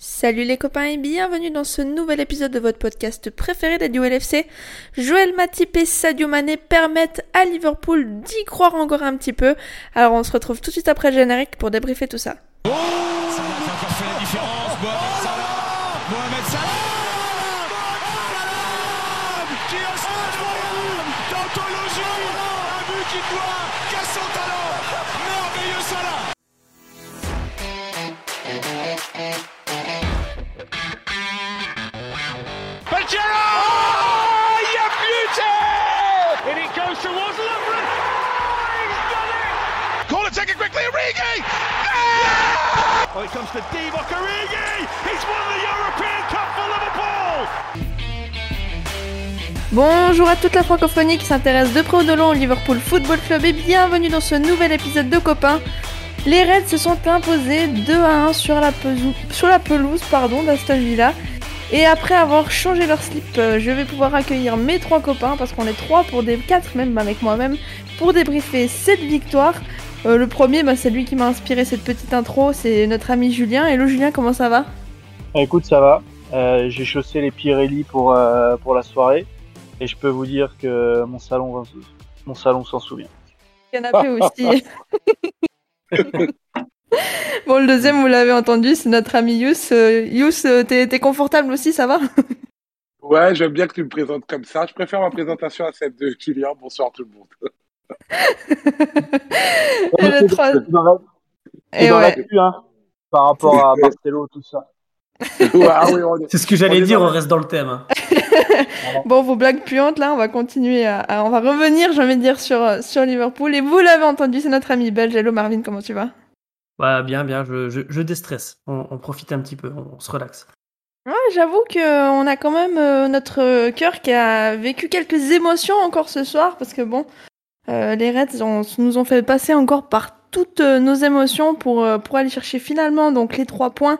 Salut les copains et bienvenue dans ce nouvel épisode de votre podcast préféré des Duel FC. Joël Matip et Sadio Mané permettent à Liverpool d'y croire encore un petit peu. Alors on se retrouve tout de suite après le générique pour débriefer tout ça. Oh, ça va faire encore faire la différence. Mohamed Salah qui est incroyable d'anthologie, un but qui doit qu'à son talent, merveilleux Salah. Bonjour à toute la francophonie qui s'intéresse de près ou de loin au Liverpool Football Club et bienvenue dans ce nouvel épisode de Copains. Les Reds se sont imposés 2-1 sur la pelouse d'Aston Villa. Et après avoir changé leur slip, je vais pouvoir accueillir mes trois copains, parce qu'on est trois pour des quatre, même avec moi-même, pour débriefer cette victoire. Le premier, c'est lui qui m'a inspiré cette petite intro, c'est notre ami Julien. Hello Julien, comment ça va ? Écoute, ça va. J'ai chaussé les Pirelli pour la soirée, et je peux vous dire que mon salon s'en souvient. Canapé aussi. Bon, le deuxième, vous l'avez entendu, c'est notre ami Yousse. Yousse, t'es confortable aussi, ça va ? Ouais, j'aime bien que tu me présentes comme ça. Je préfère ma présentation à celle de Kylian. Bonsoir tout le monde. C'est dans la pluie, hein, par rapport à Marcelo, tout ça. C'est ce que j'allais dire, on reste dans le thème. Hein. Bon, vos blagues puantes, là, on va continuer. On va revenir, j'ai envie de dire, sur Liverpool. Et vous l'avez entendu, c'est notre ami belge. Hello Marvin, comment tu vas ? Ouais, bien, je déstresse, on profite un petit peu, on se relaxe. Ouais, j'avoue qu'on a quand même notre cœur qui a vécu quelques émotions encore ce soir, parce que les Reds nous ont fait passer encore par toutes nos émotions pour aller chercher finalement donc les 3 points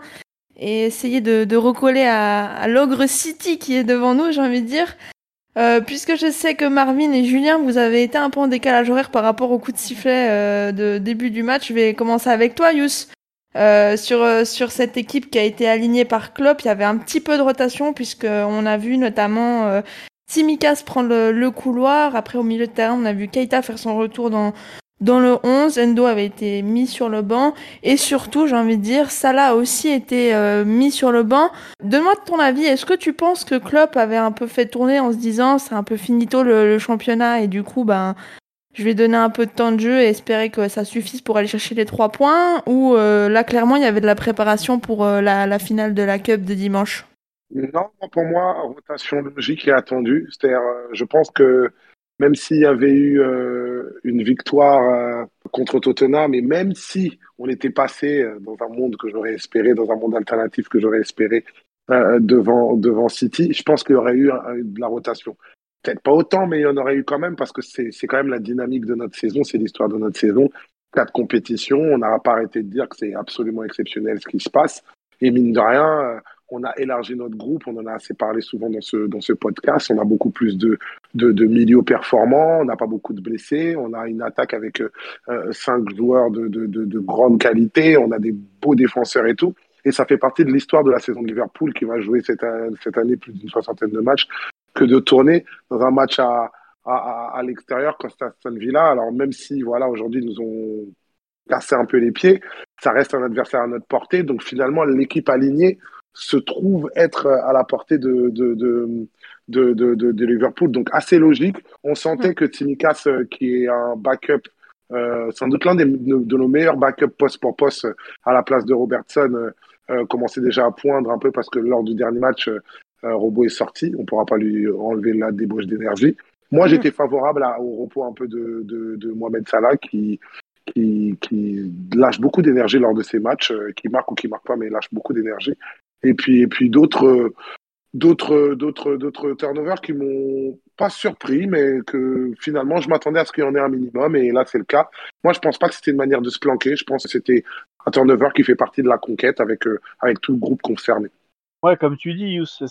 et essayer de recoller à l'ogre City qui est devant nous, j'ai envie de dire. Puisque je sais que Marvin et Julien, vous avez été un peu en décalage horaire par rapport au coup de sifflet de début du match, je vais commencer avec toi, Yousse. Sur cette équipe qui a été alignée par Klopp, il y avait un petit peu de rotation puisqu'on a vu notamment Tsimikas prendre le couloir. Après, au milieu de terrain, on a vu Keita faire son retour dans le 11. Endo avait été mis sur le banc. Et surtout, j'ai envie de dire, Salah a aussi été mis sur le banc. Donne-moi ton avis, est-ce que tu penses que Klopp avait un peu fait tourner en se disant c'est un peu finito le championnat et du coup, je vais donner un peu de temps de jeu et espérer que ça suffise pour aller chercher les 3 points ou là, clairement, il y avait de la préparation pour la finale de la Cup de dimanche? Non, pour moi, rotation logique et attendue. C'est-à-dire, je pense que même s'il y avait eu une victoire contre Tottenham, et même si on était passé dans un monde alternatif que j'aurais espéré devant City, je pense qu'il y aurait eu de la rotation. Peut-être pas autant, mais il y en aurait eu quand même, parce que c'est quand même la dynamique de notre saison, c'est l'histoire de notre saison. 4 compétitions, on n'a pas arrêté de dire que c'est absolument exceptionnel ce qui se passe. Et mine de rien, on a élargi notre groupe, on en a assez parlé souvent dans ce podcast, on a beaucoup plus de milieux performants, on n'a pas beaucoup de blessés, on a une attaque avec 5 joueurs de grande qualité, on a des beaux défenseurs et tout. Et ça fait partie de l'histoire de la saison de Liverpool qui va jouer cette année plus d'une soixantaine de matchs, que de tourner dans un match à l'extérieur contre Aston Villa. Alors même si aujourd'hui nous ont cassé un peu les pieds, ça reste un adversaire à notre portée. Donc finalement l'équipe alignée se trouve être à la portée de Liverpool. Donc assez logique. On sentait que Tsimikas, qui est un backup, sans doute l'un de nos meilleurs backups poste pour poste à la place de Robertson, commençait déjà à poindre un peu parce que lors du dernier match, Robo est sorti, on ne pourra pas lui enlever la débauche d'énergie. Moi, j'étais favorable au repos un peu de Mohamed Salah qui lâche beaucoup d'énergie lors de ses matchs, qui marque ou qui ne marque pas, mais lâche beaucoup d'énergie. Et puis d'autres turnovers qui ne m'ont pas surpris, mais que finalement, je m'attendais à ce qu'il y en ait un minimum, et là, c'est le cas. Moi, je ne pense pas que c'était une manière de se planquer, je pense que c'était un turnover qui fait partie de la conquête avec tout le groupe concerné. Ouais, comme tu dis, Yousse,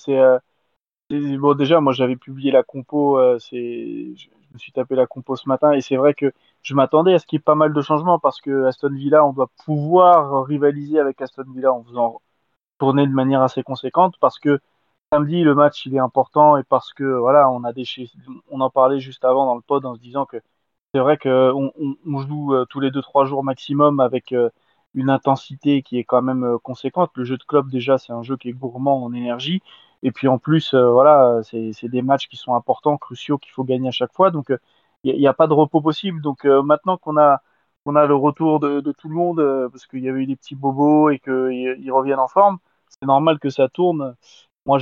bon, déjà, moi, j'avais publié la compo, je me suis tapé la compo ce matin, et c'est vrai que je m'attendais à ce qu'il y ait pas mal de changements, parce que Aston Villa, on doit pouvoir rivaliser avec Aston Villa en faisant tourner de manière assez conséquente, parce que samedi, le match, il est important, et parce que, voilà, on en parlait juste avant dans le pod en se disant que c'est vrai qu'on joue tous les 2-3 jours maximum avec une intensité qui est quand même conséquente. Le jeu de Klopp, déjà, c'est un jeu qui est gourmand en énergie. Et puis, en plus, voilà, c'est des matchs qui sont importants, cruciaux, qu'il faut gagner à chaque fois. Donc, il n'y a pas de repos possible. Donc, maintenant qu'on a le retour de tout le monde, parce qu'il y avait eu des petits bobos et qu'ils reviennent en forme, c'est normal que ça tourne. Moi,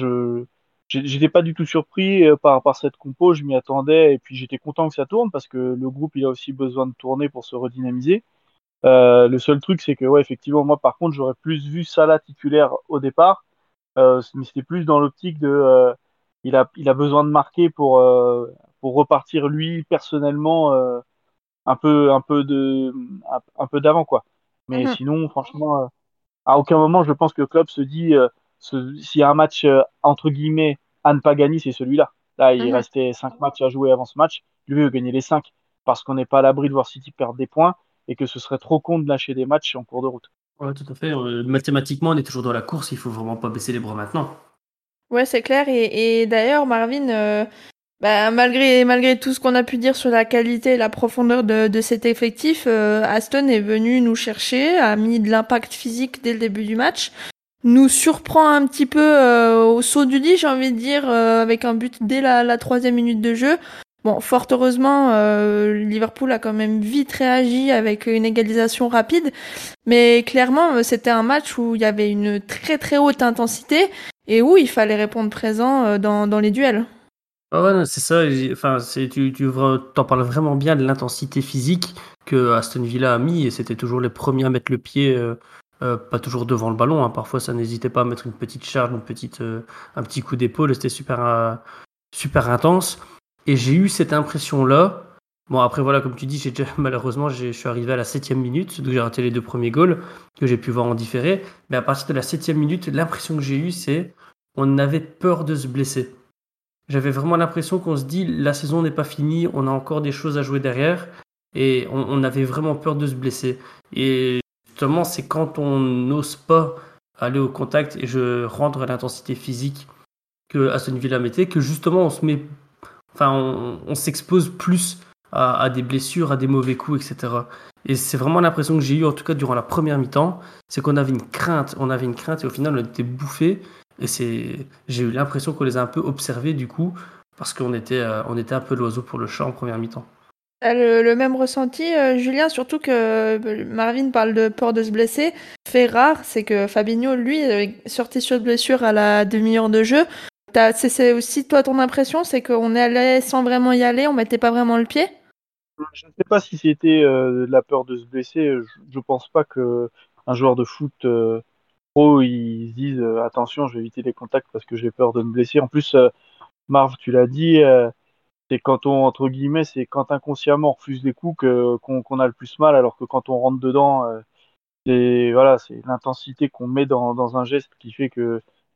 j'étais pas du tout surpris par cette compo, je m'y attendais, et puis j'étais content que ça tourne, parce que le groupe, il a aussi besoin de tourner pour se redynamiser. Le seul truc, c'est que, ouais, effectivement, moi, par contre, j'aurais plus vu Salah titulaire au départ, mais c'était plus dans l'optique de... il a besoin de marquer pour repartir, lui, personnellement, un peu d'avant, quoi. Mais sinon, franchement, à aucun moment, je pense que Klopp se dit... s'il y a un match entre guillemets à ne pas gagner, c'est celui-là. Là, il restait 5 matchs à jouer avant ce match. Lui, il veut gagner les 5 parce qu'on n'est pas à l'abri de voir City perdre des points et que ce serait trop con de lâcher des matchs en cours de route. Oui, tout à fait. Mathématiquement, on est toujours dans la course. Il ne faut vraiment pas baisser les bras maintenant. Oui, c'est clair. Et d'ailleurs, Marvin, malgré tout ce qu'on a pu dire sur la qualité et la profondeur de cet effectif, Aston est venu nous chercher, a mis de l'impact physique dès le début du match. Nous surprend un petit peu au saut du lit, j'ai envie de dire, avec un but dès la 3e minute de jeu. Bon, fort heureusement, Liverpool a quand même vite réagi avec une égalisation rapide. Mais clairement, c'était un match où il y avait une très très haute intensité et où il fallait répondre présent dans les duels. Ah ouais, non, c'est ça. Enfin, tu t'en parles vraiment bien de l'intensité physique que Aston Villa a mis, et c'était toujours les premiers à mettre le pied... pas toujours devant le ballon, hein. Parfois ça n'hésitait pas à mettre une petite charge, un petit coup d'épaule, c'était super intense, et j'ai eu cette impression-là. Bon, après voilà, comme tu dis, je suis arrivé à la 7e minute, donc j'ai raté les 2 premiers goals que j'ai pu voir en différé, mais à partir de la 7e minute, l'impression que j'ai eue, c'est qu'on avait peur de se blesser. J'avais vraiment l'impression qu'on se dit, la saison n'est pas finie, on a encore des choses à jouer derrière, et on avait vraiment peur de se blesser. Et justement, c'est quand on n'ose pas aller au contact et rendre l'intensité physique que Aston Villa mettait, que justement on s'expose plus à des blessures, à des mauvais coups, etc. Et c'est vraiment l'impression que j'ai eue, en tout cas durant la première mi-temps, c'est qu'on avait une crainte, et au final on était bouffés. Et j'ai eu l'impression qu'on les a un peu observés du coup, parce qu'on était un peu l'oiseau pour le chat en première mi-temps. Le même ressenti, Julien, surtout que Marvin parle de peur de se blesser. Fait rare, c'est que Fabinho, lui, est sorti sur blessure à la demi-heure de jeu. C'est aussi toi ton impression, c'est qu'on est allé sans vraiment y aller, on mettait pas vraiment le pied. Je ne sais pas si c'était la peur de se blesser. Je pense pas que un joueur de foot pro, ils disent attention, je vais éviter les contacts parce que j'ai peur de me blesser. En plus, Marv, tu l'as dit. C'est quand quand inconsciemment on refuse les coups qu'on a le plus mal, alors que quand on rentre dedans, c'est l'intensité qu'on met dans un geste qui fait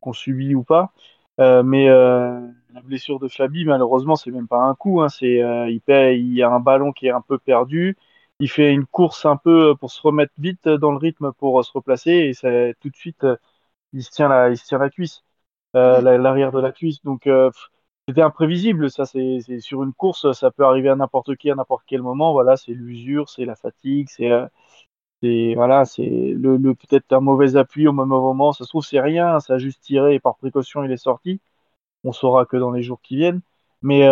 qu'on subit ou pas. Mais la blessure de Fabi, malheureusement, c'est même pas un coup. Hein, il y a un ballon qui est un peu perdu. Il fait une course un peu pour se remettre vite dans le rythme pour se replacer, et ça, tout de suite, il se tient la cuisse, l'arrière de la cuisse. Donc c'était imprévisible, ça c'est sur une course, ça peut arriver à n'importe qui à n'importe quel moment. Voilà, c'est l'usure, c'est la fatigue, c'est peut-être un mauvais appui au mauvais moment. Ça se trouve c'est rien, ça a juste tiré et par précaution il est sorti. On saura que dans les jours qui viennent. Mais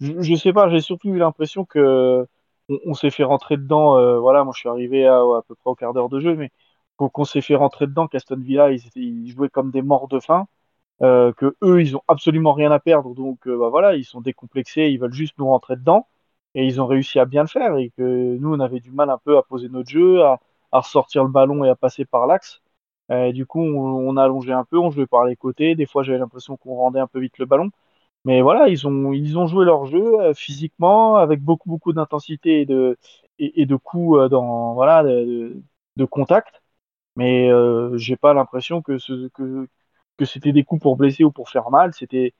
je sais pas, j'ai surtout eu l'impression que on s'est fait rentrer dedans. Moi je suis arrivé à peu près au quart d'heure de jeu, mais qu'on s'est fait rentrer dedans. Aston Villa ils jouaient comme des morts de faim. Que eux ils ont absolument rien à perdre, donc ils sont décomplexés, ils veulent juste nous rentrer dedans, et ils ont réussi à bien le faire, et que nous on avait du mal un peu à poser notre jeu, à ressortir le ballon et à passer par l'axe, et du coup on allongeait un peu, on jouait par les côtés, des fois j'avais l'impression qu'on rendait un peu vite le ballon, mais voilà, ils ont joué leur jeu physiquement, avec beaucoup beaucoup d'intensité et de coups de contact, mais j'ai pas l'impression que c'était des coups pour blesser ou pour faire mal, c'était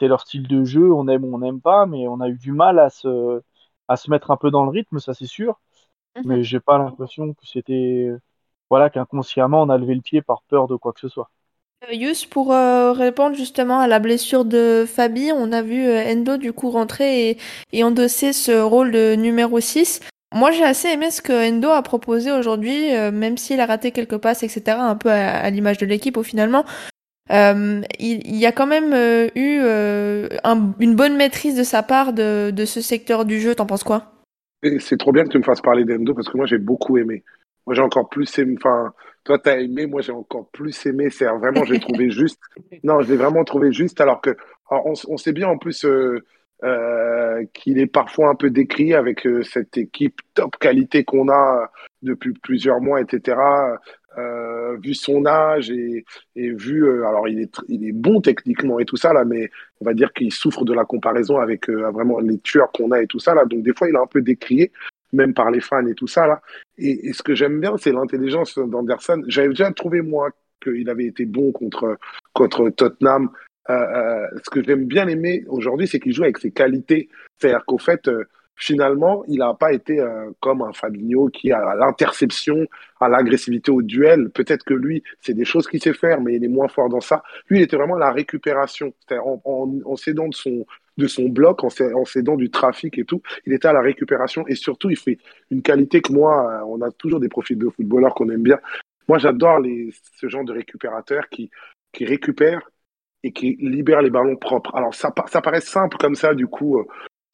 leur style de jeu, on aime ou on n'aime pas, mais on a eu du mal à se mettre un peu dans le rythme, ça c'est sûr, mais j'ai pas l'impression que c'était voilà, qu'inconsciemment, on a levé le pied par peur de quoi que ce soit. Yousse, pour répondre justement à la blessure de Fabi, on a vu Endo du coup rentrer et endosser ce rôle de numéro 6. Moi, j'ai assez aimé ce que Endo a proposé aujourd'hui, même s'il a raté quelques passes, etc., un peu à l'image de l'équipe, finalement. Il y a quand même eu une bonne maîtrise de sa part de ce secteur du jeu. T'en penses quoi ? C'est trop bien que tu me fasses parler d'Endo, parce que moi, j'ai beaucoup aimé. Moi, j'ai encore plus aimé... Enfin, toi, t'as aimé, moi, j'ai encore plus aimé. C'est vraiment, j'ai trouvé juste. Non, je l'ai vraiment trouvé juste, alors que... Alors, on sait bien, en plus... qu'il est parfois un peu décrié avec cette équipe top qualité qu'on a depuis plusieurs mois, etc. Vu son âge et vu, alors il est bon techniquement et tout ça là, mais on va dire qu'il souffre de la comparaison avec vraiment les tueurs qu'on a et tout ça là. Donc des fois il est un peu décrié, même par les fans et tout ça là. Et ce que j'aime bien, c'est l'intelligence d'Anderson. J'avais déjà trouvé moi qu'il avait été bon contre Tottenham. Ce que j'aime bien aimer aujourd'hui, c'est qu'il joue avec ses qualités. C'est-à-dire qu'au fait, finalement, il n'a pas été comme un Fabinho qui a l'interception, à l'agressivité au duel. Peut-être que lui, c'est des choses qu'il sait faire, mais il est moins fort dans ça. Lui, il était vraiment à la récupération. C'est-à-dire en s'aidant de son bloc, en s'aidant du trafic et tout, il était à la récupération. Et surtout, il fait une qualité que moi, on a toujours des profils de footballeurs qu'on aime bien. Moi, j'adore ce genre de récupérateurs qui récupèrent et qui libère les ballons propres. Alors, ça paraît simple comme ça, du coup,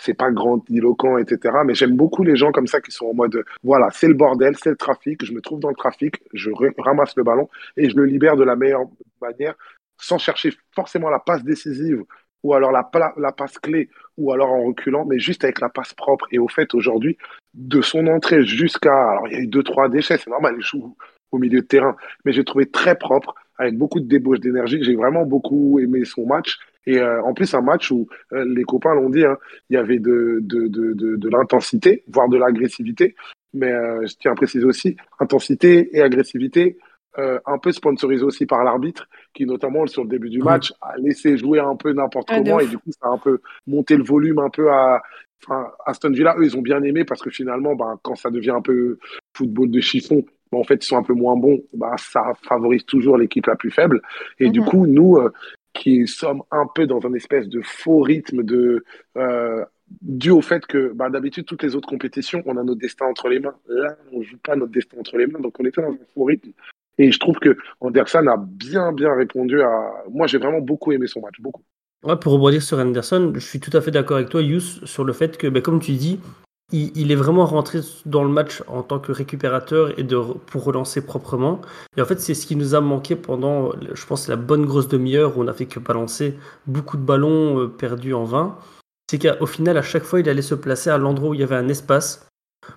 c'est pas grandiloquent, etc. Mais j'aime beaucoup les gens comme ça qui sont en mode, voilà, c'est le bordel, c'est le trafic, je me trouve dans le trafic, je ramasse le ballon et je le libère de la meilleure manière, sans chercher forcément la passe décisive ou alors la passe clé, ou alors en reculant, mais juste avec la passe propre. Et au fait, aujourd'hui, de son entrée jusqu'à... Alors, il y a eu 2-3 déchets, c'est normal, il joue au milieu de terrain, mais j'ai trouvé très propre, avec beaucoup de débauche d'énergie. J'ai vraiment beaucoup aimé son match. Et en plus, un match où les copains l'ont dit, hein, il y avait de l'intensité, voire de l'agressivité. Mais je tiens à préciser aussi, intensité et agressivité, un peu sponsorisé aussi par l'arbitre, qui notamment sur le début du match a laissé jouer un peu n'importe comment. Et du coup, ça a un peu monté le volume un peu à... Enfin, Aston Villa, eux, ils ont bien aimé parce que finalement, quand ça devient un peu football de chiffon, en fait, ils sont un peu moins bons, ça favorise toujours l'équipe la plus faible. Et du coup, nous, qui sommes un peu dans un espèce de faux rythme dû au fait que d'habitude, toutes les autres compétitions, on a notre destin entre les mains. Là, on ne joue pas notre destin entre les mains, donc on était dans un faux rythme. Et je trouve que Anderson a bien répondu à... Moi, j'ai vraiment beaucoup aimé son match, beaucoup. Ouais, pour rebondir sur Anderson, je suis tout à fait d'accord avec toi, Yousse, sur le fait que, comme tu dis... Il est vraiment rentré dans le match en tant que récupérateur et pour relancer proprement. Et en fait, c'est ce qui nous a manqué pendant, je pense, la bonne grosse demi-heure où on n'a fait que balancer beaucoup de ballons perdus en vain. C'est qu'au final, à chaque fois, il allait se placer à l'endroit où il y avait un espace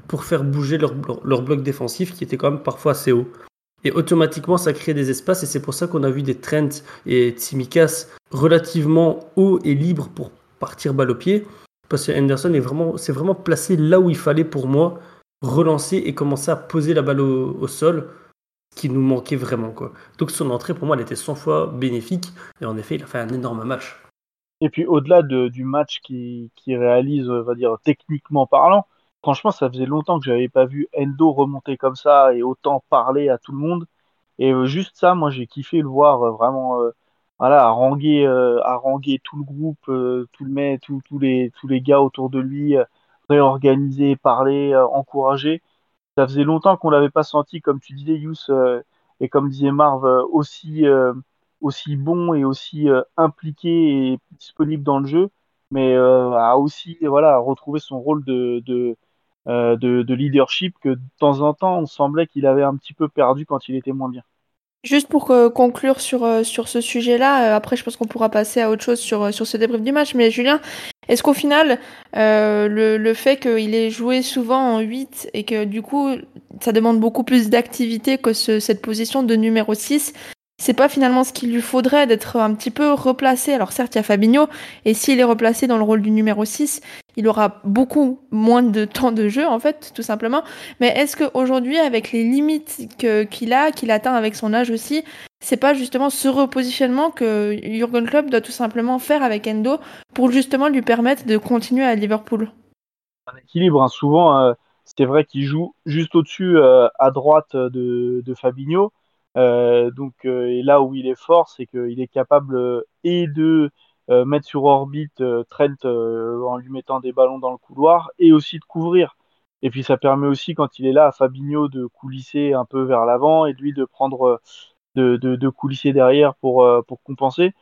pour faire bouger leur bloc défensif qui était quand même parfois assez haut. Et automatiquement, ça crée des espaces et c'est pour ça qu'on a vu des Trent et Tsimikas relativement hauts et libres pour partir balle au pied. Parce que Anderson s'est vraiment placé là où il fallait pour moi relancer et commencer à poser la balle au sol, ce qui nous manquait vraiment, quoi. Donc son entrée, pour moi, elle était 100 fois bénéfique. Et en effet, il a fait un énorme match. Et puis au-delà du match qu'il réalise, on va dire, techniquement parlant, franchement, ça faisait longtemps que je n'avais pas vu Endo remonter comme ça et autant parler à tout le monde. Et juste ça, moi, j'ai kiffé le voir vraiment... Voilà, haranguer tout le groupe, tous les gars autour de lui, réorganiser, parler, encourager. Ça faisait longtemps qu'on l'avait pas senti, comme tu disais, Yousse, et comme disait Marv, aussi bon et aussi impliqué et disponible dans le jeu, mais a aussi retrouvé son rôle de leadership que de temps en temps on semblait qu'il avait un petit peu perdu quand il était moins bien. Juste pour conclure sur ce sujet-là, après je pense qu'on pourra passer à autre chose sur ce débrief du match, mais Julien, est-ce qu'au final, le fait qu'il ait joué souvent en 8 et que du coup, ça demande beaucoup plus d'activité que cette position de numéro 6, c'est pas finalement ce qu'il lui faudrait d'être un petit peu replacé? Alors certes, il y a Fabinho, et s'il est replacé dans le rôle du numéro 6, il aura beaucoup moins de temps de jeu, en fait, tout simplement. Mais est-ce qu'aujourd'hui, avec les limites qu'il atteint avec son âge aussi, c'est pas justement ce repositionnement que Jürgen Klopp doit tout simplement faire avec Endo pour justement lui permettre de continuer à Liverpool? Un équilibre, hein. Souvent, C'est vrai qu'il joue juste au-dessus à droite de Fabinho. Et là où il est fort, c'est qu'il est capable de mettre sur orbite Trent en lui mettant des ballons dans le couloir et aussi de couvrir. Et puis ça permet aussi, quand il est là, à Fabinho de coulisser un peu vers l'avant et lui de prendre de coulisser derrière pour compenser.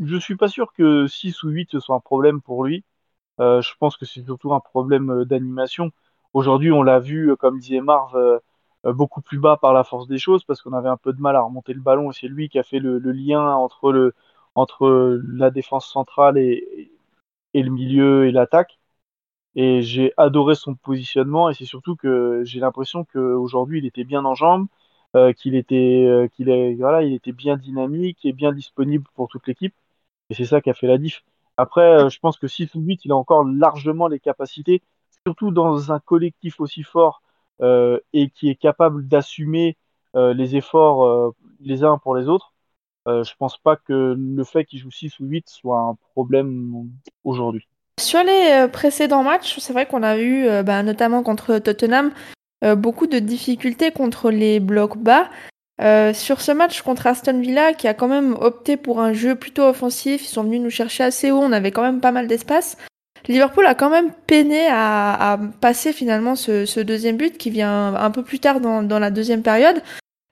Je ne suis pas sûr que 6 ou 8 ce soit un problème pour lui. Je pense que c'est surtout un problème d'animation. Aujourd'hui, on l'a vu, comme disait Marv, beaucoup plus bas par la force des choses, parce qu'on avait un peu de mal à remonter le ballon, et c'est lui qui a fait le lien entre la défense centrale et le milieu et l'attaque. Et j'ai adoré son positionnement, et c'est surtout que j'ai l'impression qu'aujourd'hui, il était bien en jambes, il était bien dynamique et bien disponible pour toute l'équipe, et c'est ça qui a fait la diff. Après, je pense que 6 ou 8, il a encore largement les capacités, surtout dans un collectif aussi fort et qui est capable d'assumer les efforts les uns pour les autres. Je pense pas que le fait qu'il joue 6 ou 8 soit un problème aujourd'hui. Sur les précédents matchs, c'est vrai qu'on a eu, notamment contre Tottenham, beaucoup de difficultés contre les blocs bas. Sur ce match contre Aston Villa, qui a quand même opté pour un jeu plutôt offensif, ils sont venus nous chercher assez haut, on avait quand même pas mal d'espace. Liverpool a quand même peiné à passer finalement ce deuxième but qui vient un peu plus tard dans la deuxième période.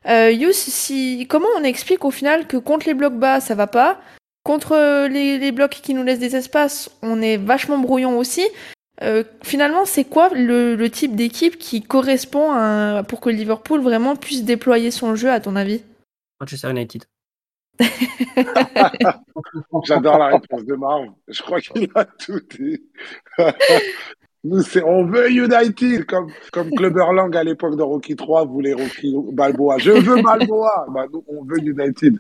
Yousse, comment on explique au final que contre les blocs bas, ça va pas, contre les blocs qui nous laissent des espaces, on est vachement brouillon aussi. Finalement, c'est quoi le type d'équipe qui correspond pour que Liverpool vraiment puisse déployer son jeu, à ton avis ? Manchester United. J'adore la réponse de Marv. Je crois qu'il a tout dit. Nous, on veut United, comme Clubberlang à l'époque de Rocky 3 voulait Rocky Balboa. Je veux Balboa. Bah, nous, on veut United.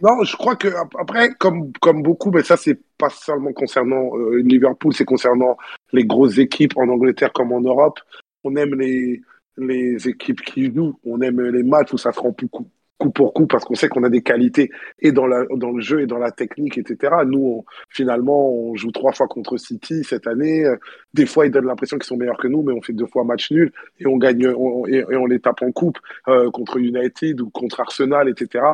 Non, je crois que après, comme beaucoup, mais ça c'est pas seulement concernant Liverpool, c'est concernant les grosses équipes en Angleterre comme en Europe. On aime les équipes qui jouent, on aime les matchs où ça se rend plus coup pour coup parce qu'on sait qu'on a des qualités et dans le jeu et dans la technique, etc. Nous, on joue 3 fois contre City cette année. Des fois, ils donnent l'impression qu'ils sont meilleurs que nous, mais on fait 2 fois match nul et on gagne et on les tape en coupe contre United ou contre Arsenal, etc.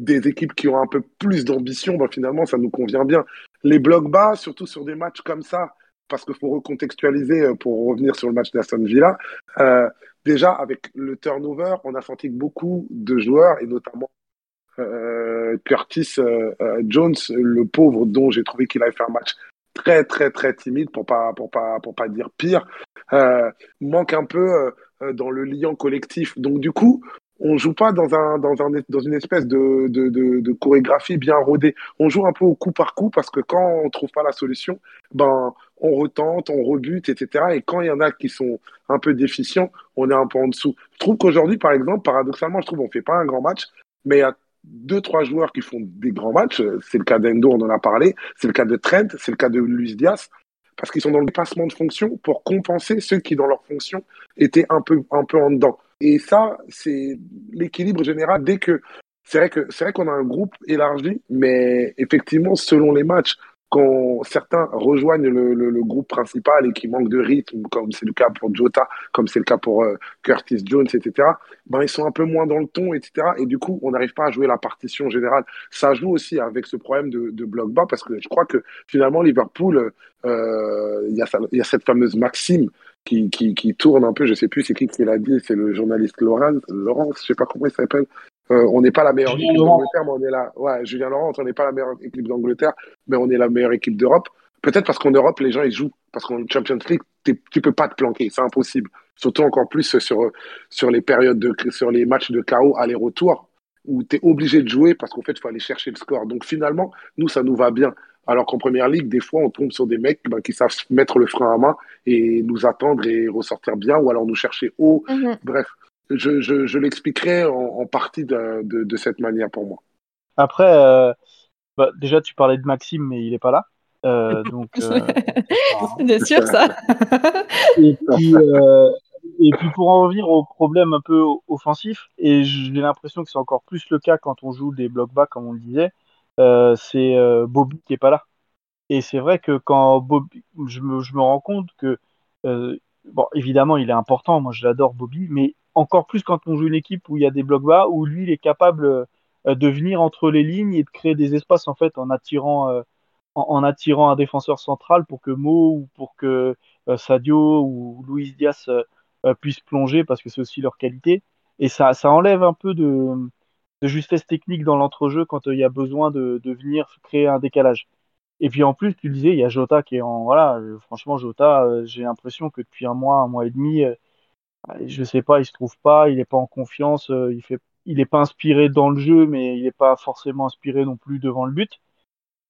Des équipes qui ont un peu plus d'ambition, ben finalement, ça nous convient bien. Les blocs bas, surtout sur des matchs comme ça, parce qu'il faut recontextualiser pour revenir sur le match d'Aston Villa, déjà, avec le turnover, on a senti que beaucoup de joueurs, et notamment Curtis Jones, le pauvre, dont j'ai trouvé qu'il avait fait un match très, très, très timide, pour pas dire pire, manque un peu dans le lien collectif. Donc, du coup, on joue pas dans une espèce de chorégraphie bien rodée. On joue un peu au coup par coup parce que quand on trouve pas la solution, on retente, on rebute, etc. Et quand il y en a qui sont un peu déficients, on est un peu en dessous. Je trouve qu'aujourd'hui, par exemple, paradoxalement, on fait pas un grand match, mais il y a 2-3 joueurs qui font des grands matchs. C'est le cas d'Endo, on en a parlé. C'est le cas de Trent, c'est le cas de Luis Diaz. Parce qu'ils sont dans le dépassement de fonction pour compenser ceux qui, dans leur fonction, étaient un peu en dedans. Et ça, c'est l'équilibre général. C'est vrai qu'on a un groupe élargi, mais effectivement, selon les matchs, quand certains rejoignent le groupe principal et qui manquent de rythme, comme c'est le cas pour Jota, comme c'est le cas pour Curtis Jones, etc., ils sont un peu moins dans le ton, etc. Et du coup, on n'arrive pas à jouer la partition générale. Ça joue aussi avec ce problème de bloc bas, parce que je crois que finalement, Liverpool, il y a cette fameuse maxime qui tourne un peu, je ne sais plus c'est qui l'a dit, c'est le journaliste Laurence, je ne sais pas comment il s'appelle. On n'est pas la meilleure équipe d'Angleterre, mais on est là. Ouais, Julien Laurent, on n'est pas la meilleure équipe d'Angleterre, mais on est la meilleure équipe d'Europe. Peut-être parce qu'en Europe, les gens, ils jouent. Parce qu'en Champions League, tu peux pas te planquer. C'est impossible. Surtout encore plus sur les périodes sur les matchs de KO aller-retour, où tu es obligé de jouer parce qu'en fait, il faut aller chercher le score. Donc finalement, nous, ça nous va bien. Alors qu'en Première Ligue, des fois, on tombe sur des mecs qui savent mettre le frein à main et nous attendre et ressortir bien, ou alors nous chercher haut. Mmh. Bref. Je l'expliquerai en partie de cette manière pour moi. Après, déjà tu parlais de Maxime, mais il est pas là, donc. Bien sûr ça. Et puis pour en revenir au problème un peu offensif, et j'ai l'impression que c'est encore plus le cas quand on joue des blocs bas comme on le disait, c'est Bobby qui est pas là. Et c'est vrai que quand Bobby, je me rends compte que Bon, évidemment, il est important. Moi, je l'adore, Bobby. Mais encore plus quand on joue une équipe où il y a des blocs bas, où lui, il est capable de venir entre les lignes et de créer des espaces en fait en attirant un défenseur central pour que Mo ou pour que Sadio ou Luis Diaz puissent plonger, parce que c'est aussi leur qualité. Et ça enlève un peu de justesse technique dans l'entrejeu quand il y a besoin de venir créer un décalage. Et puis en plus, tu le disais, il y a Jota qui est en... Voilà, franchement, Jota, j'ai l'impression que depuis un mois et demi, je sais pas, il se trouve pas, il est pas en confiance, il est pas inspiré dans le jeu, mais il est pas forcément inspiré non plus devant le but.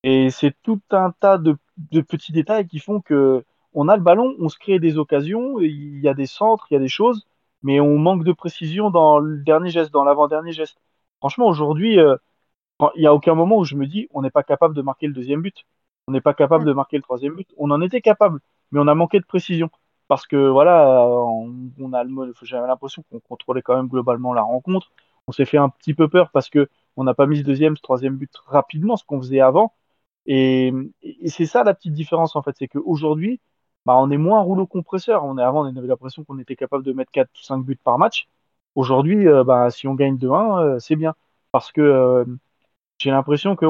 Et c'est tout un tas de petits détails qui font que on a le ballon, on se crée des occasions, il y a des centres, il y a des choses, mais on manque de précision dans le dernier geste, dans l'avant-dernier geste. Franchement, aujourd'hui, il n'y a aucun moment où je me dis on n'est pas capable de marquer le deuxième but, on n'est pas capable de marquer le troisième but. On en était capable, mais on a manqué de précision. Parce que voilà, j'avais l'impression qu'on contrôlait quand même globalement la rencontre. On s'est fait un petit peu peur parce qu'on n'a pas mis ce deuxième, ce troisième but rapidement, ce qu'on faisait avant. Et c'est ça la petite différence en fait, c'est qu'aujourd'hui, on est moins rouleau compresseur. Avant, on avait l'impression qu'on était capable de mettre 4 ou 5 buts par match. Aujourd'hui, si on gagne 2-1, c'est bien. Parce que j'ai l'impression que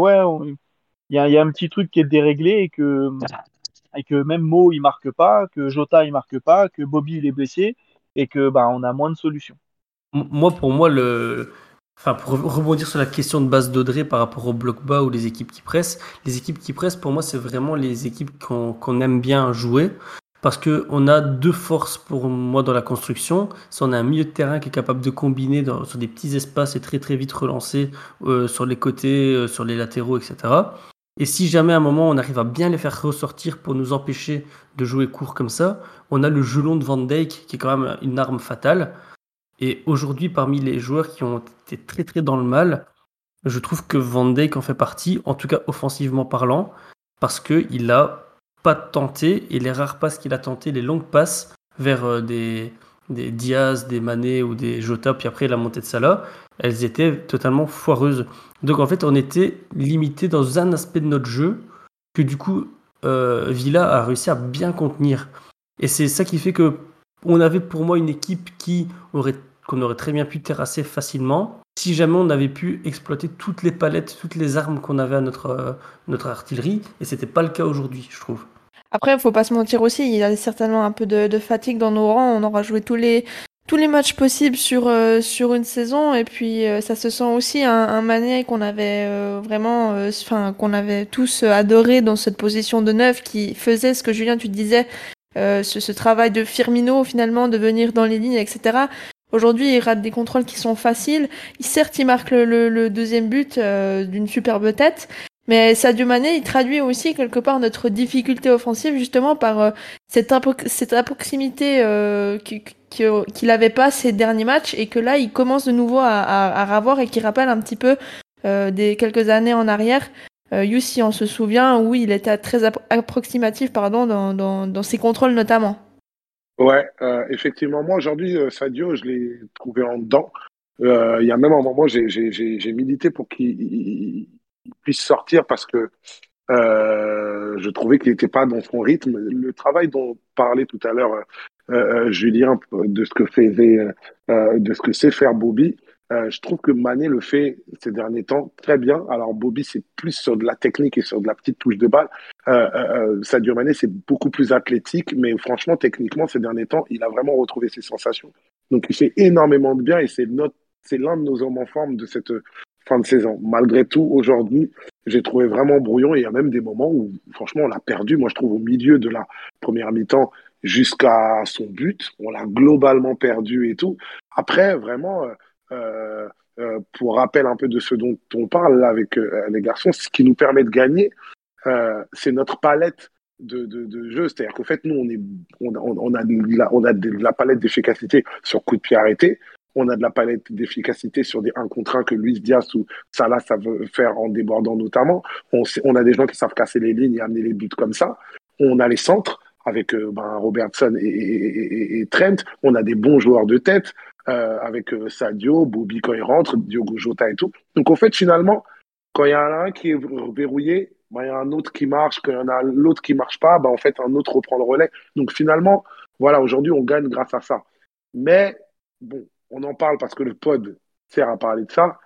il y a un petit truc qui est déréglé et que même Mo il marque pas, que Jota il marque pas, que Bobby il est blessé et que on a moins de solutions. Pour rebondir sur la question de base d'Audrey par rapport au bloc bas ou les équipes qui pressent, pour moi c'est vraiment les équipes qu'on aime bien jouer. Parce qu'on a deux forces pour moi dans la construction. Si on a un milieu de terrain qui est capable de combiner sur des petits espaces et très très vite relancer sur les côtés, sur les latéraux, etc. Et si jamais à un moment on arrive à bien les faire ressortir pour nous empêcher de jouer court comme ça, on a le jeu long de Van Dijk qui est quand même une arme fatale. Et aujourd'hui, parmi les joueurs qui ont été très très dans le mal, je trouve que Van Dijk en fait partie, en tout cas offensivement parlant, parce qu'il a... pas tenté, et les rares passes qu'il a tenté, les longues passes vers des Diaz, des Mané ou des Jota, puis après la montée de Salah, elles étaient totalement foireuses. Donc en fait on était limité dans un aspect de notre jeu que du coup Villa a réussi à bien contenir, et c'est ça qui fait que on avait pour moi une équipe qu'on aurait très bien pu terrasser facilement si jamais on avait pu exploiter toutes les palettes, toutes les armes qu'on avait à notre artillerie, et c'était pas le cas aujourd'hui, je trouve. Après, il faut pas se mentir aussi, il y a certainement un peu de fatigue dans nos rangs. On aura joué tous les matchs possibles sur une saison, et puis ça se sent aussi un Mané qu'on avait qu'on avait tous adoré dans cette position de neuf, qui faisait ce que Julien tu disais, ce travail de Firmino finalement, de venir dans les lignes, etc. Aujourd'hui, il rate des contrôles qui sont faciles. Certes, il marque le deuxième but d'une superbe tête, mais Sadio Mané, il traduit aussi quelque part notre difficulté offensive justement par cette proximité qu'il n'avait pas ces derniers matchs, et que là, il commence de nouveau à avoir, et qui rappelle un petit peu des quelques années en arrière. Yousse, si on se souvient, où il était très approximatif dans ses contrôles notamment. Ouais, effectivement, moi aujourd'hui, Sadio, je l'ai trouvé en dedans. Il y a même un moment, j'ai milité pour qu'il puisse sortir, parce que je trouvais qu'il n'était pas dans son rythme. Le travail dont parlait tout à l'heure Julien, de ce que sait faire Bobby, je trouve que Mané le fait ces derniers temps très bien. Alors Bobby, c'est plus sur de la technique et sur de la petite touche de balle. Sadio Mané, c'est beaucoup plus athlétique, mais franchement, techniquement, ces derniers temps, il a vraiment retrouvé ses sensations. Donc, il fait énormément de bien, et c'est l'un de nos hommes en forme de cette fin de saison. Malgré tout, aujourd'hui, j'ai trouvé vraiment brouillon, et il y a même des moments où, franchement, on l'a perdu. Moi, je trouve au milieu de la première mi-temps jusqu'à son but, on l'a globalement perdu et tout. Après, vraiment... pour rappel un peu de ce dont on parle là avec les garçons, ce qui nous permet de gagner, c'est notre palette de jeu. C'est-à-dire qu'en fait, nous, on a de la palette d'efficacité sur coup de pied arrêté, on a de la palette d'efficacité sur des 1 contre 1 que Luis Diaz ou Salah savent faire en débordant notamment. On a des gens qui savent casser les lignes et amener les buts comme ça. On a les centres avec Robertson et Trent. On a des bons joueurs de tête. Avec Sadio, Bobby quand il rentre, Diogo Jota et tout. Donc en fait, finalement, quand il y en a un qui est verrouillé, il y a un autre qui marche. Quand il y en a l'autre qui marche pas, en fait, un autre reprend le relais. Donc finalement, Voilà, aujourd'hui, on gagne grâce à ça. Mais, bon, on en parle parce que le pod sert à parler de ça.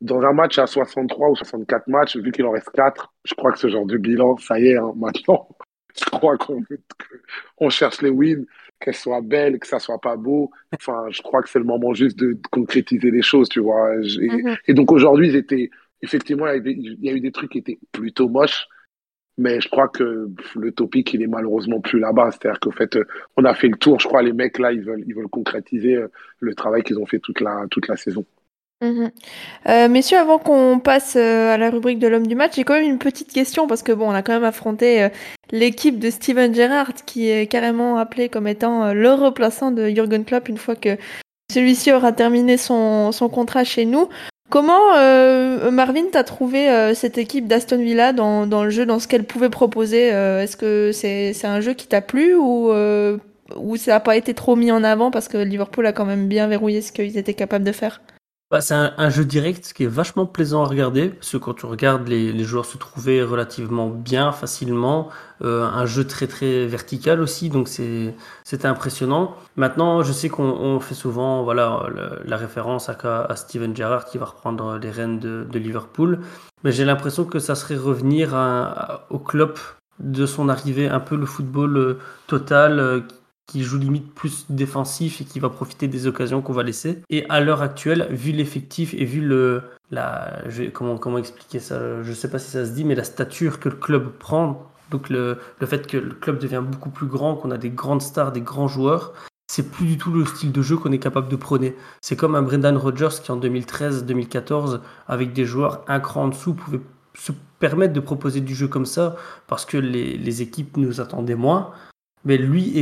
Dans un match à 63 ou 64 matchs, vu qu'il en reste 4, je crois que ce genre de bilan, ça y est, hein, maintenant, je crois qu'on cherche les wins, qu'elles soient belles, que ça soit pas beau. Enfin, je crois que c'est le moment juste de concrétiser les choses, tu vois. Et donc aujourd'hui, ils étaient, effectivement, il y a eu des trucs qui étaient plutôt moches, mais je crois que le topic, il est malheureusement plus là-bas. C'est-à-dire qu'en fait, on a fait le tour. Je crois les mecs, là, ils veulent concrétiser le travail qu'ils ont fait toute la saison. Messieurs, avant qu'on passe à la rubrique de l'homme du match, j'ai quand même une petite question parce que bon, on a quand même affronté l'équipe de Steven Gerrard qui est carrément appelé comme étant le remplaçant de Jürgen Klopp une fois que celui-ci aura terminé son contrat chez nous. Comment, Marvin, t'as trouvé cette équipe d'Aston Villa dans le jeu, dans ce qu'elle pouvait proposer? Est-ce que c'est un jeu qui t'a plu ou ça n'a pas été trop mis en avant parce que Liverpool a quand même bien verrouillé ce qu'ils étaient capables de faire? Bah, c'est un jeu direct qui est vachement plaisant à regarder, parce que quand tu regardes les joueurs se trouver relativement bien, facilement, un jeu très très vertical aussi, donc c'était impressionnant. Maintenant, je sais qu'on fait souvent voilà, la référence à Steven Gerrard qui va reprendre les rênes de Liverpool, mais j'ai l'impression que ça serait revenir au Klopp de son arrivée, un peu le football total, qui joue limite plus défensif et qui va profiter des occasions qu'on va laisser. Et à l'heure actuelle, vu l'effectif et vu comment expliquer ça, je sais pas si ça se dit, mais la stature que le club prend, donc le fait que le club devient beaucoup plus grand, qu'on a des grandes stars, des grands joueurs, c'est plus du tout le style de jeu qu'on est capable de prôner. C'est comme un Brendan Rodgers qui en 2013-2014, avec des joueurs un cran en dessous, pouvait se permettre de proposer du jeu comme ça, parce que les équipes nous attendaient moins. Mais lui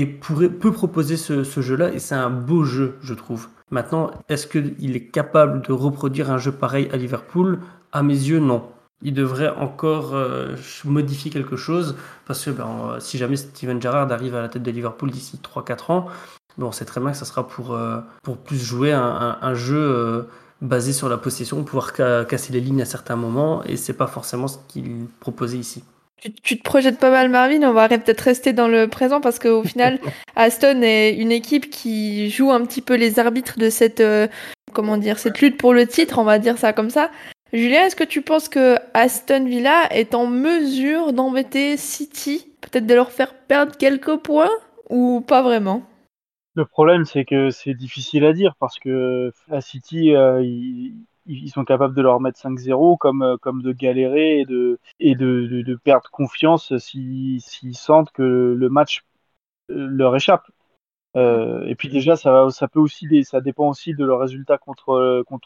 peut proposer ce jeu-là, et c'est un beau jeu, je trouve. Maintenant, est-ce qu'il est capable de reproduire un jeu pareil à Liverpool? À mes yeux, non. Il devrait encore modifier quelque chose, parce que si jamais Steven Gerrard arrive à la tête de Liverpool d'ici 3-4 ans, on sait très bien que ça sera pour plus jouer un jeu basé sur la possession, pouvoir casser les lignes à certains moments, et c'est pas forcément ce qu'il proposait ici. Tu te projettes pas mal, Marvin. On va peut-être rester dans le présent parce qu'au final, Aston est une équipe qui joue un petit peu les arbitres de cette lutte pour le titre, on va dire ça comme ça. Julien, est-ce que tu penses que Aston Villa est en mesure d'embêter City, peut-être de leur faire perdre quelques points ou pas vraiment? Le problème, c'est que c'est difficile à dire parce que à City, ils sont capables de leur mettre 5-0 comme de galérer et de perdre confiance s'ils sentent que le match leur échappe. Et puis déjà ça dépend aussi de leur résultat contre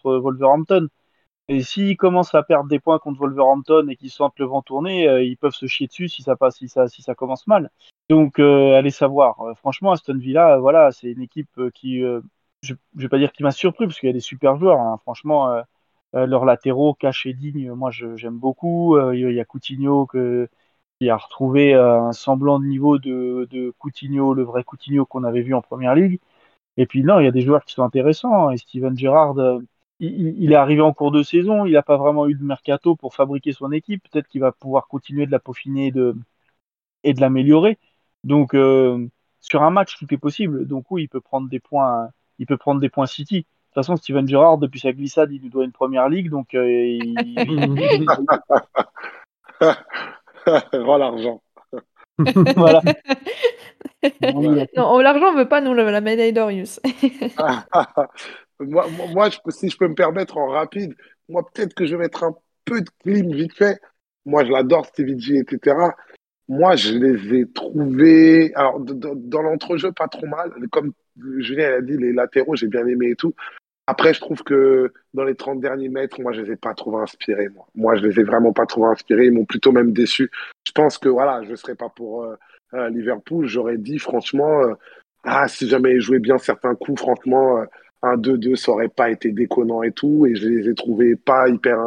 Wolverhampton. Et s'ils commencent à perdre des points contre Wolverhampton et qu'ils sentent le vent tourner, ils peuvent se chier dessus si ça commence mal. Donc allez savoir. Franchement, Aston Villa, voilà, c'est une équipe qui je vais pas dire qu'il m'a surpris parce qu'il y a des super joueurs, hein. Franchement, leurs latéraux, Cash et Digne, moi j'aime beaucoup. Il y a Coutinho qui a retrouvé un semblant de niveau de Coutinho, le vrai Coutinho qu'on avait vu en première ligue. Et puis non, il y a des joueurs qui sont intéressants, hein. Et Steven Gerrard, il est arrivé en cours de saison, il n'a pas vraiment eu de mercato pour fabriquer son équipe. Peut-être qu'il va pouvoir continuer de la peaufiner et de l'améliorer. Donc sur un match tout est possible. Donc oui, il peut prendre des points. Il peut prendre des points City. De toute façon, Steven Gerrard, depuis sa glissade, il lui doit une première ligue, donc il... Rends l'argent. Voilà. Non, l'argent ne veut pas nous la médaille d'or, Yousse. moi, si je peux me permettre en rapide, moi peut-être que je vais mettre un peu de clim vite fait. Moi, je l'adore, Stevie G, etc. Moi, je les ai trouvés, alors dans l'entrejeu, pas trop mal. Comme Julien a dit, les latéraux, j'ai bien aimé et tout. Après, je trouve que dans les 30 derniers mètres, moi, je les ai pas trop inspirés. Moi, je les ai vraiment pas trop inspirés. Ils m'ont plutôt même déçu. Je pense que voilà, je serais pas pour Liverpool. J'aurais dit franchement, si jamais ils jouaient bien certains coups, franchement, un 2-2, ça aurait pas été déconnant et tout. Et je les ai trouvés pas hyper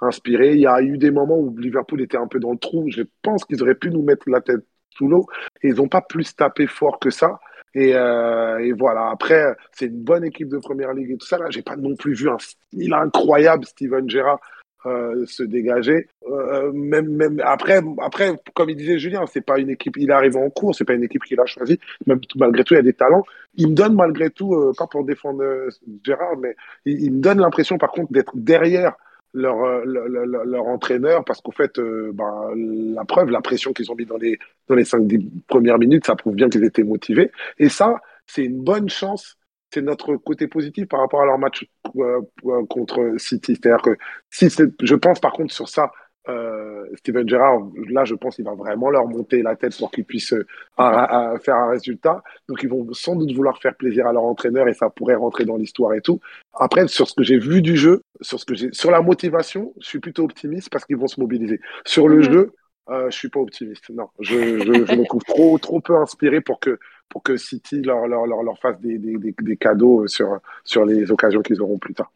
inspiré. Il y a eu des moments où Liverpool était un peu dans le trou. Je pense qu'ils auraient pu nous mettre la tête sous l'eau. Et ils n'ont pas plus tapé fort que ça. Et voilà. Après, c'est une bonne équipe de Première Ligue et tout ça. Là, j'ai pas non plus vu un style incroyable, Steven Gerrard, se dégager. Même après, comme il disait Julien, c'est pas une équipe. Il est arrivé en cours, c'est pas une équipe qu'il a choisie. Même malgré tout, il y a des talents. Il me donne malgré tout, pas pour défendre Gerrard, mais il me donne l'impression, par contre, d'être derrière leur entraîneur, parce qu'en fait, la preuve, la pression qu'ils ont mis dans les 5-10 premières minutes, ça prouve bien qu'ils étaient motivés. Et ça, c'est une bonne chance. C'est notre côté positif par rapport à leur match contre City. C'est-à-dire que je pense par contre sur ça, Steven Gerrard, là je pense qu'il va vraiment leur monter la tête pour qu'ils puissent faire un résultat. Donc ils vont sans doute vouloir faire plaisir à leur entraîneur et ça pourrait rentrer dans l'histoire et tout. Après, sur ce que j'ai vu du jeu, sur la motivation, je suis plutôt optimiste parce qu'ils vont se mobiliser. Sur le jeu, je suis pas optimiste. Non, je me trouve trop peu inspiré pour que City leur fasse des cadeaux sur les occasions qu'ils auront plus tard.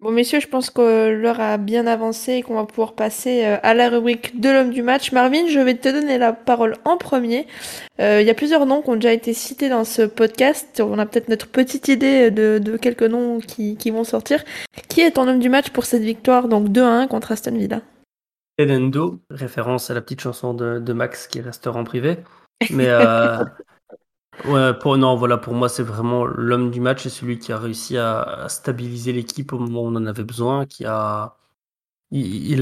Bon, messieurs, je pense que l'heure a bien avancé et qu'on va pouvoir passer à la rubrique de l'homme du match. Marvin, je vais te donner la parole en premier. Il y a plusieurs noms qui ont déjà été cités dans ce podcast. On a peut-être notre petite idée de quelques noms qui vont sortir. Qui est ton homme du match pour cette victoire, donc 2-1 contre Aston Villa ? Endo, référence à la petite chanson de Max qui est restaurant privé. Mais... Ouais, pour moi, c'est vraiment l'homme du match, c'est celui qui a réussi à stabiliser l'équipe au moment où on en avait besoin, il a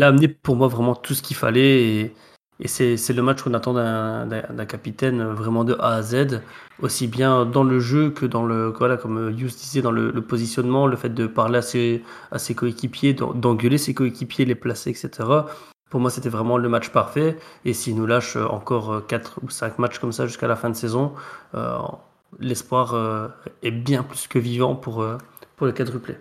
amené pour moi vraiment tout ce qu'il fallait et c'est le match qu'on attend d'un capitaine vraiment de A à Z, aussi bien dans le jeu que dans le, voilà, comme Yousse disait, dans le positionnement, le fait de parler à ses coéquipiers, d'engueuler ses coéquipiers, les placer, etc. Pour moi, c'était vraiment le match parfait. Et s'il nous lâche encore 4 ou 5 matchs comme ça jusqu'à la fin de saison, l'espoir est bien plus que vivant pour le quadruplé.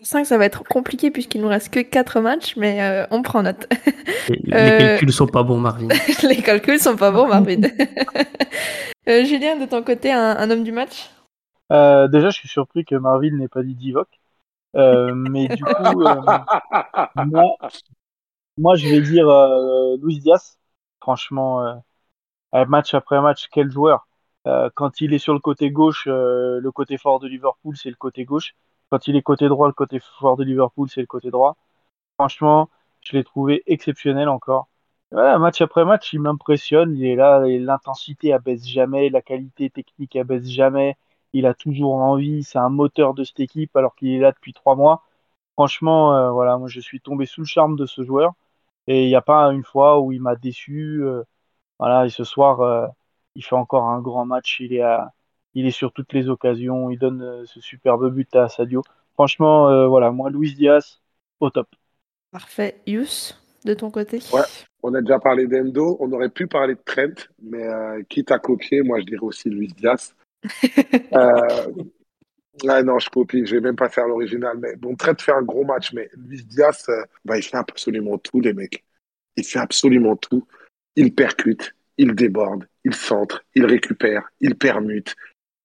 5, ça va être compliqué puisqu'il nous reste que 4 matchs, mais on prend note. Les calculs sont pas bons, Marvin. Les calculs sont pas bons, Marvin. Julien, de ton côté, un homme du match ? Déjà, je suis surpris que Marvin n'ait pas dit Divock. Mais du coup, Moi, je vais dire Luis Diaz. Franchement, match après match, quel joueur. Quand il est sur le côté gauche, le côté fort de Liverpool, c'est le côté gauche. Quand il est côté droit, le côté fort de Liverpool, c'est le côté droit. Franchement, je l'ai trouvé exceptionnel encore. Voilà, match après match, il m'impressionne. Il est là, et l'intensité abaisse jamais, la qualité technique abaisse jamais. Il a toujours envie, c'est un moteur de cette équipe alors qu'il est là depuis 3 mois. Franchement, moi, je suis tombé sous le charme de ce joueur. Et il n'y a pas une fois où il m'a déçu. Et ce soir, il fait encore un grand match. Il est sur toutes les occasions. Il donne ce superbe but à Sadio. Franchement, moi, Luis Diaz, au top. Parfait. Yousse, de ton côté ? Ouais, on a déjà parlé d'Endo. On aurait pu parler de Trent. Mais quitte à copier, moi, je dirais aussi Luis Diaz. Ah non, je copie, je vais même pas faire l'original. Mais bon, Trent fait un gros match, mais Luis Diaz, il fait absolument tout, les mecs. Il fait absolument tout. Il percute, il déborde, il centre, il récupère, il permute,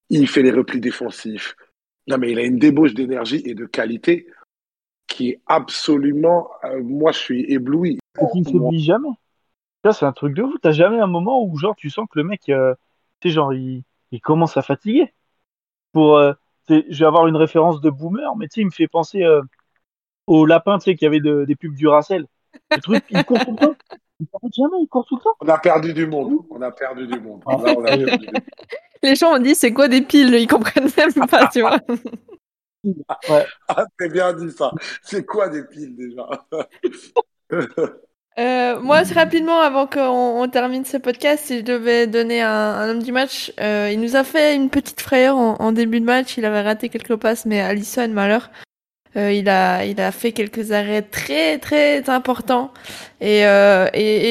il fait les replis défensifs. Non, mais il a une débauche d'énergie et de qualité qui est absolument... moi, je suis ébloui. Il ne s'oublie jamais. Ça, c'est un truc de fou. T'as jamais un moment où, genre, tu sens que le mec, il commence à fatiguer pour... je vais avoir une référence de boomer, mais il me fait penser au lapin qu'il y avait des pubs du Racel. Le truc, il court tout le temps. Il court tout le temps. On a perdu du monde. Les gens ont dit, c'est quoi des piles ? Ils comprennent même pas, tu vois. Ouais. Ah, c'est bien dit ça. C'est quoi des piles déjà ? Moi, assez rapidement, avant qu'on termine ce podcast, si je devais donner un homme du match, il nous a fait une petite frayeur en début de match. Il avait raté quelques passes, mais Alisson, malheur, il a fait quelques arrêts très très importants. Et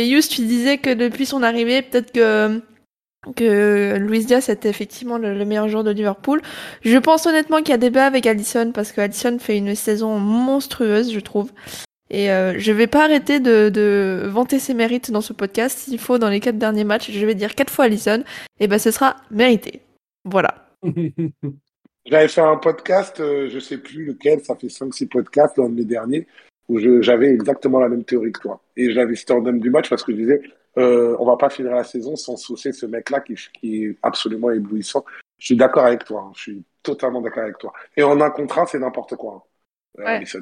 Yousse, tu disais que depuis son arrivée, peut-être que Luis Diaz était effectivement le meilleur joueur de Liverpool. Je pense honnêtement qu'il y a débat avec Alisson, parce que Alisson fait une saison monstrueuse, je trouve. Et je vais pas arrêter de vanter ses mérites dans ce podcast. S'il faut, dans les 4 derniers matchs, je vais dire 4 fois Alisson. Et ben, ce sera mérité. Voilà. J'avais fait un podcast, je sais plus lequel, ça fait 5-6 podcasts, l'un de mes derniers, où j'avais exactement la même théorie que toi. Et j'avais cité en homme du match parce que je disais, on va pas finir la saison sans saucer ce mec-là qui est absolument éblouissant. Je suis d'accord avec toi. Je suis totalement d'accord avec toi. Et en un contrat, c'est n'importe quoi. Ouais. Alisson.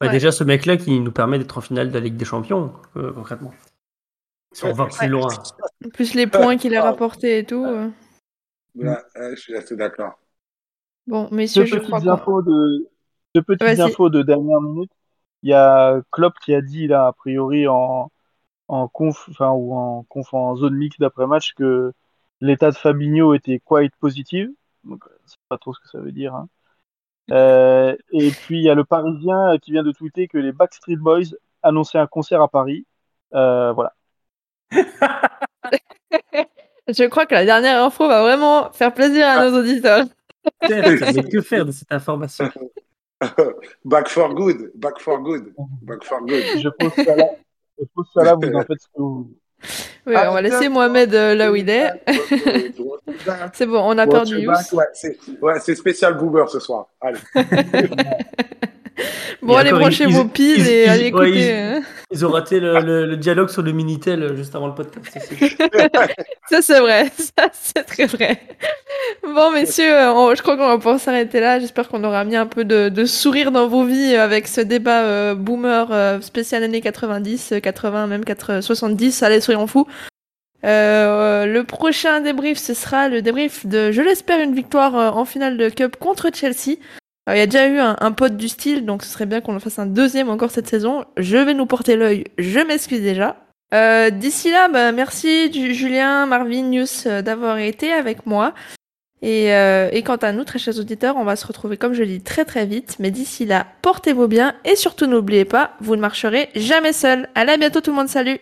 Ouais. Déjà, ce mec-là qui nous permet d'être en finale de la Ligue des Champions, concrètement. Si on va plus loin. En plus, les points qu'il a rapportés et tout. Là, je suis assez d'accord. Bon, messieurs, je crois que... Deux petites infos de dernière minute. Il y a Klopp qui a dit, là, a priori, en zone mixte d'après-match, que l'état de Fabinho était quite positive. Donc, c'est pas trop ce que ça veut dire, hein. Et puis il y a le Parisien qui vient de tweeter que les Backstreet Boys annonçaient un concert à Paris. Voilà. Je crois que la dernière info va vraiment faire plaisir à nos auditeurs. Mais que faire de cette information? Back for good. Je pose ça là, vous en faites ce que vous voulez. Oui, on va laisser Mohamed là où il est. C'est bon, on a perdu Yousse. C'est spécial boomer ce soir. Allez. Bon, allez branchez vos piles et allez écouter. Ils ont raté le dialogue sur le Minitel juste avant le podcast. Ça, c'est vrai. Ça, c'est très vrai. Bon, messieurs, je crois qu'on va pouvoir s'arrêter là. J'espère qu'on aura mis un peu de sourire dans vos vies avec ce débat boomer spécial années 90, 80, même 70. Allez, soyons fous. Le prochain débrief, ce sera le débrief de, je l'espère, une victoire en finale de Cup contre Chelsea. Il y a déjà eu un pote du style, donc ce serait bien qu'on en fasse un deuxième encore cette saison. Je vais nous porter l'œil, je m'excuse déjà. D'ici là, merci Julien, Marvin, Yousse d'avoir été avec moi. Et quant à nous, très chers auditeurs, on va se retrouver, comme je l'ai dit, très très vite. Mais d'ici là, portez-vous bien et surtout n'oubliez pas, vous ne marcherez jamais seul. Allez, à bientôt tout le monde, salut.